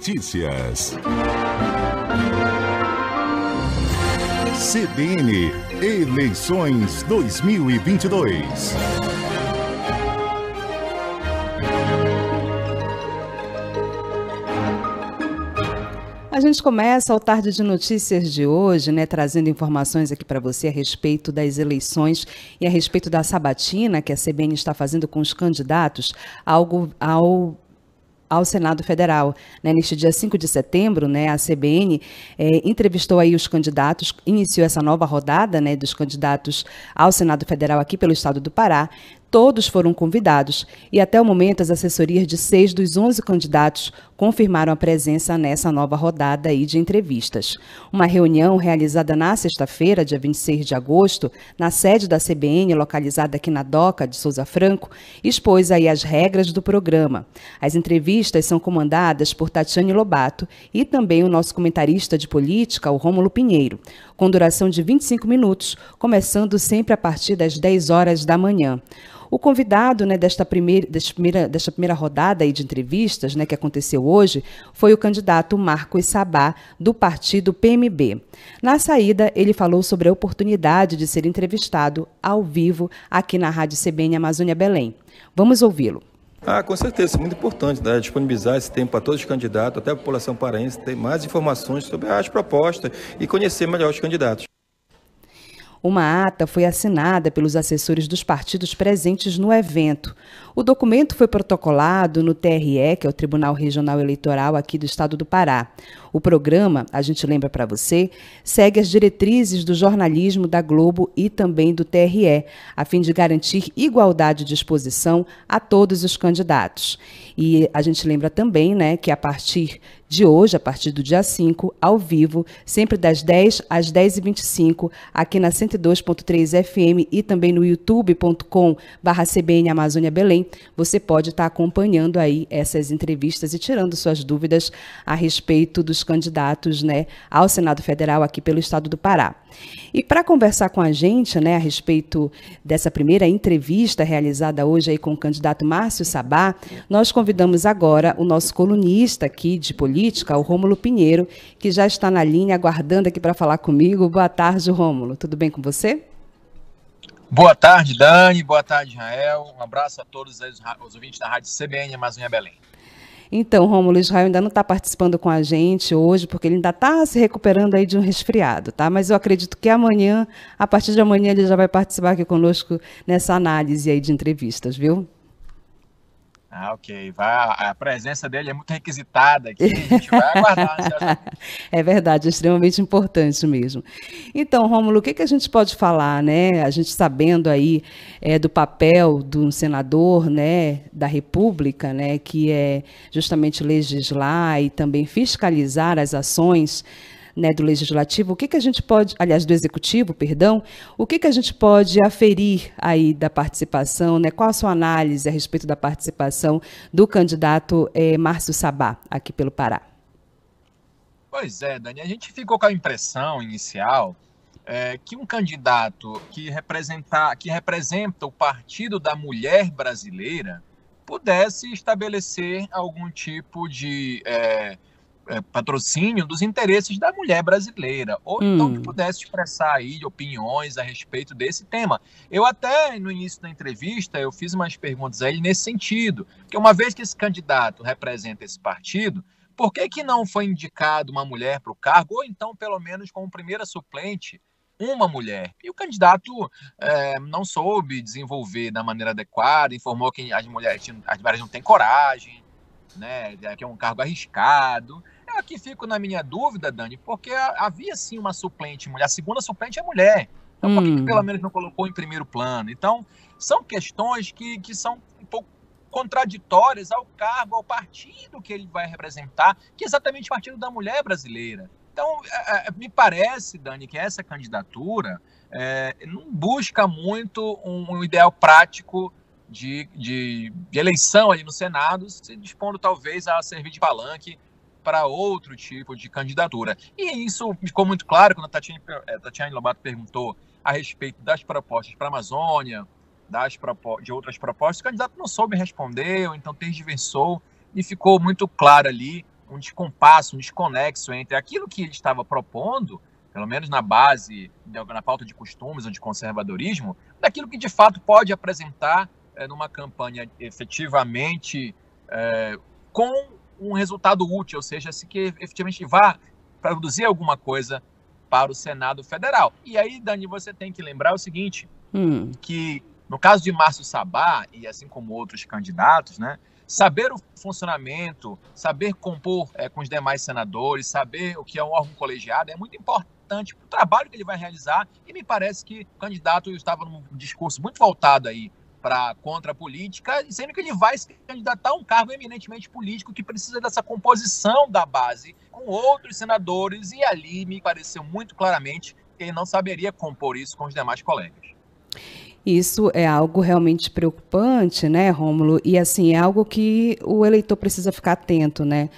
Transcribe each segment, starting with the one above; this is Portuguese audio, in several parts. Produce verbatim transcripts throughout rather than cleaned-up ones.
Notícias. C B N Eleições dois mil e vinte e dois. A gente começa o Tarde de Notícias de hoje, né, trazendo informações aqui para você a respeito das eleições e a respeito da sabatina que a C B N está fazendo com os candidatos ao, ao, ao Senado Federal. Né, neste dia cinco de setembro, né, a C B N é, entrevistou aí os candidatos, iniciou essa nova rodada, né, dos candidatos ao Senado Federal aqui pelo estado do Pará. Todos foram convidados e, até o momento, as assessorias de seis dos onze candidatos confirmaram a presença nessa nova rodada aí de entrevistas. Uma reunião realizada na sexta-feira, dia vinte e seis de agosto, na sede da C B N, localizada aqui na Doca de Souza Franco, expôs aí as regras do programa. As entrevistas são comandadas por Tatiane Lobato e também o nosso comentarista de política, o Rômulo Pinheiro, com duração de vinte e cinco minutos, começando sempre a partir das dez horas da manhã. O convidado, né, desta, primeira, desta, primeira, desta primeira rodada aí de entrevistas, né, que aconteceu hoje, foi o candidato Marcos Sabá, do partido P M B. Na saída, ele falou sobre a oportunidade de ser entrevistado ao vivo aqui na Rádio C B N Amazônia Belém. Vamos ouvi-lo. Ah, com certeza, é muito importante, né, disponibilizar esse tempo para todos os candidatos, até a população paraense, ter mais informações sobre as propostas e conhecer melhor os candidatos. Uma ata foi assinada pelos assessores dos partidos presentes no evento. O documento foi protocolado no T R E, que é o Tribunal Regional Eleitoral aqui do estado do Pará. O programa, a gente lembra para você, segue as diretrizes do jornalismo da Globo e também do T R E, a fim de garantir igualdade de exposição a todos os candidatos. E a gente lembra também, né, que a partir de hoje, a partir do dia cinco, ao vivo, sempre das dez às dez e vinte e cinco, aqui na cento e dois ponto três F M e também no youtube ponto com barra C B N Amazônia Belém, você pode estar acompanhando aí essas entrevistas e tirando suas dúvidas a respeito dos candidatos, né, ao Senado Federal aqui pelo estado do Pará. E para conversar com a gente, né, a respeito dessa primeira entrevista realizada hoje aí com o candidato Márcio Sabá, nós convidamos agora o nosso colunista aqui de política, o Rômulo Pinheiro, que já está na linha, aguardando aqui para falar comigo. Boa tarde, Rômulo. Tudo bem com você? Boa tarde, Dani. Boa tarde, Israel. Um abraço a todos os ouvintes da Rádio C B N Amazônia Belém. Então, Rômulo, Israel ainda não está participando com a gente hoje, porque ele ainda está se recuperando aí de um resfriado, tá? Mas eu acredito que amanhã, a partir de amanhã, ele já vai participar aqui conosco nessa análise aí de entrevistas, viu? Ah, ok. Vai, a presença dele é muito requisitada aqui, a gente vai aguardar. É verdade, é extremamente importante mesmo. Então, Rômulo, o que, que a gente pode falar, né? A gente sabendo aí é, do papel do senador, né, da República, né, que é justamente legislar e também fiscalizar as ações, né, do legislativo. O que, que a gente pode, aliás, do executivo, perdão, o que, que a gente pode aferir aí da participação, né? Qual a sua análise a respeito da participação do candidato eh, Márcio Sabá, aqui pelo Pará? Pois é, Dani, a gente ficou com a impressão inicial é, que um candidato que representa, que representa o Partido da Mulher Brasileira pudesse estabelecer algum tipo de... É, patrocínio dos interesses da mulher brasileira, ou hum. então que pudesse expressar aí opiniões a respeito desse tema. Eu até, no início da entrevista, eu fiz umas perguntas a ele nesse sentido, que uma vez que esse candidato representa esse partido, por que que não foi indicado uma mulher para o cargo, ou então, pelo menos, como primeira suplente, uma mulher? E o candidato é, não soube desenvolver da maneira adequada, informou que as mulheres, as mulheres não têm coragem, né, que é um cargo arriscado. Eu aqui fico na minha dúvida, Dani, porque havia sim uma suplente mulher, a segunda suplente é mulher, então hum. por que que pelo menos não colocou em primeiro plano? Então, são questões que, que são um pouco contraditórias ao cargo, ao partido que ele vai representar, que é exatamente o Partido da Mulher Brasileira. Então, é, me parece, Dani, que essa candidatura é, não busca muito um, um ideal prático De, de, de eleição ali no Senado, se dispondo talvez a servir de palanque para outro tipo de candidatura. E isso ficou muito claro quando a Tatiane, a Tatiane Lobato perguntou a respeito das propostas para a Amazônia, das propostas, de outras propostas. O candidato não soube responder, ou então tergiversou, e ficou muito claro ali um descompasso, um desconexo entre aquilo que ele estava propondo, pelo menos na base, na pauta de costumes ou de conservadorismo, daquilo que de fato pode apresentar é, numa campanha efetivamente é, com um resultado útil, ou seja, se que efetivamente vá produzir alguma coisa para o Senado Federal. E aí, Dani, você tem que lembrar o seguinte, hum. que no caso de Márcio Sabá, e assim como outros candidatos, né, saber o funcionamento, saber compor é, com os demais senadores, saber o que é um órgão colegiado é muito importante para o trabalho que ele vai realizar, e me parece que o candidato estava num discurso muito voltado aí para contra a política, sendo que ele vai se candidatar a um cargo eminentemente político que precisa dessa composição da base com outros senadores, e ali me pareceu muito claramente que ele não saberia compor isso com os demais colegas. Isso é algo realmente preocupante, né, Rômulo? E, assim, é algo que o eleitor precisa ficar atento, né?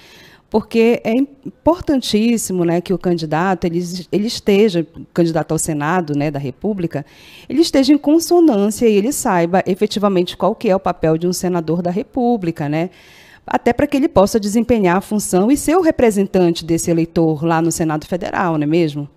Porque é importantíssimo, né, que o candidato, ele, ele esteja, candidato ao Senado, né, da República, ele esteja em consonância e ele saiba efetivamente qual que é o papel de um senador da República, né? Até para que ele possa desempenhar a função e ser o representante desse eleitor lá no Senado Federal, não é mesmo?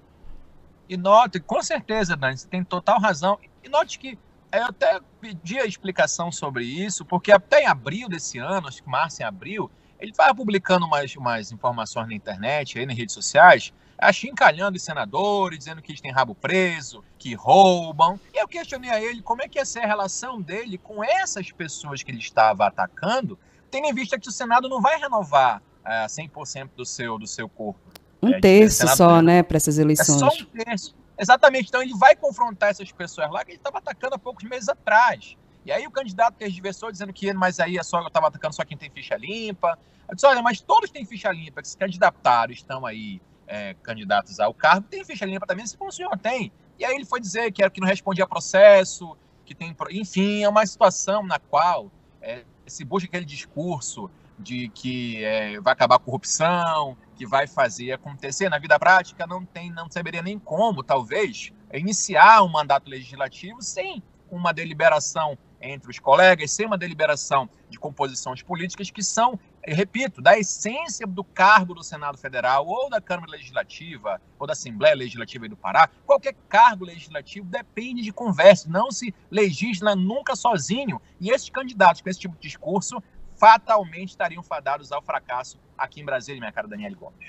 E note, com certeza, Dani, você tem total razão. E note que eu até pedi a explicação sobre isso, porque até em abril desse ano, acho que março e abril, ele vai publicando umas, umas informações na internet, aí nas redes sociais, achincalhando os senadores, dizendo que eles têm rabo preso, que roubam. E eu questionei a ele como é que ia ser a relação dele com essas pessoas que ele estava atacando, tendo em vista que o Senado não vai renovar é, cem por cento do seu, do seu corpo. Um é, terço só, né, para essas eleições. É só um terço. Exatamente. Então ele vai confrontar essas pessoas lá que ele estava atacando há poucos meses atrás. E aí o candidato tergiversou dizendo que ele, mas aí é só, eu estava atacando só quem tem ficha limpa. Eu disse, olha, mas todos têm ficha limpa, que se candidataram, estão aí é, candidatos ao cargo, tem ficha limpa também, se o senhor tem. E aí ele foi dizer que era que não respondia a processo, que tem... Enfim, é uma situação na qual é, se busca aquele discurso de que é, vai acabar a corrupção, que vai fazer acontecer. Na vida prática não tem, não saberia nem como, talvez, iniciar um mandato legislativo sem uma deliberação entre os colegas, sem uma deliberação de composições políticas que são, repito, da essência do cargo do Senado Federal ou da Câmara Legislativa ou da Assembleia Legislativa do Pará. Qualquer cargo legislativo depende de conversa, não se legisla nunca sozinho. E esses candidatos com esse tipo de discurso fatalmente estariam fadados ao fracasso aqui em Brasília, minha cara Daniele Gomes.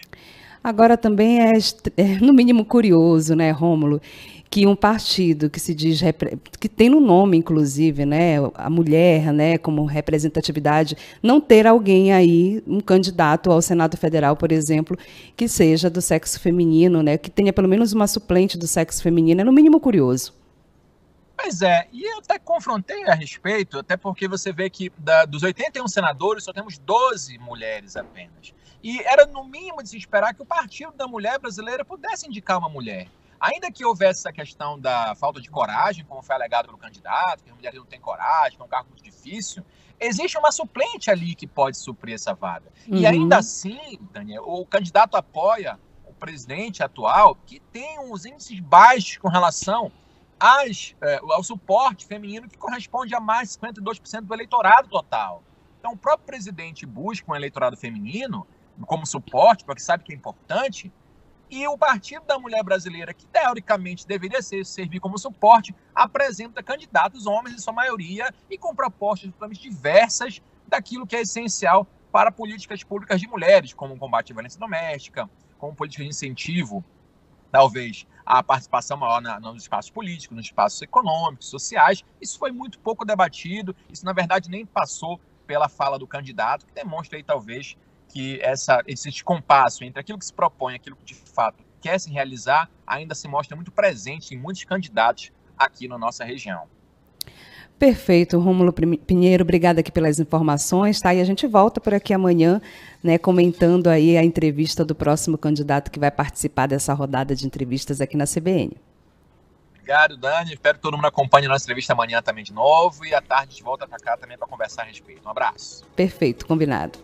Agora também é, no mínimo, curioso, né, Rômulo, que um partido que se diz, que tem no nome, inclusive, né, a mulher, né, como representatividade, não ter alguém aí, um candidato ao Senado Federal, por exemplo, que seja do sexo feminino, né, que tenha pelo menos uma suplente do sexo feminino, é no mínimo curioso. Pois é, e eu até confrontei a respeito, até porque você vê que da, dos oitenta e um senadores só temos doze mulheres apenas. E era no mínimo de se esperar que o Partido da Mulher Brasileira pudesse indicar uma mulher. Ainda que houvesse essa questão da falta de coragem, como foi alegado pelo candidato, que as mulheres não têm coragem, que é um cargo muito difícil, existe uma suplente ali que pode suprir essa vaga. Uhum. E ainda assim, Daniel, o candidato apoia o presidente atual, que tem uns índices baixos com relação As, é, ao suporte feminino, que corresponde a mais de cinquenta e dois por cento do eleitorado total. Então, o próprio presidente busca um eleitorado feminino como suporte, porque sabe que é importante, e o Partido da Mulher Brasileira, que teoricamente deveria ser, servir como suporte, apresenta candidatos homens, em sua maioria, e com propostas totalmente diversas daquilo que é essencial para políticas públicas de mulheres, como o combate à violência doméstica, como política de incentivo, talvez, a participação maior na, nos espaços políticos, nos espaços econômicos, sociais. Isso foi muito pouco debatido, isso, na verdade, nem passou pela fala do candidato, que demonstra aí, talvez, que essa, esse descompasso entre aquilo que se propõe e aquilo que, de fato, quer se realizar, ainda se mostra muito presente em muitos candidatos aqui na nossa região. Perfeito, Rômulo Pinheiro, obrigada aqui pelas informações, tá? E a gente volta por aqui amanhã, né, comentando aí a entrevista do próximo candidato que vai participar dessa rodada de entrevistas aqui na C B N. Obrigado, Dani. Espero que todo mundo acompanhe a nossa entrevista amanhã também de novo, e à tarde a gente volta para cá também para conversar a respeito. Um abraço. Perfeito, combinado.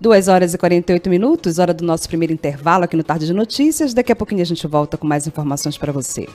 duas horas e quarenta e oito minutos, hora do nosso primeiro intervalo aqui no Tarde de Notícias. Daqui a pouquinho a gente volta com mais informações para você.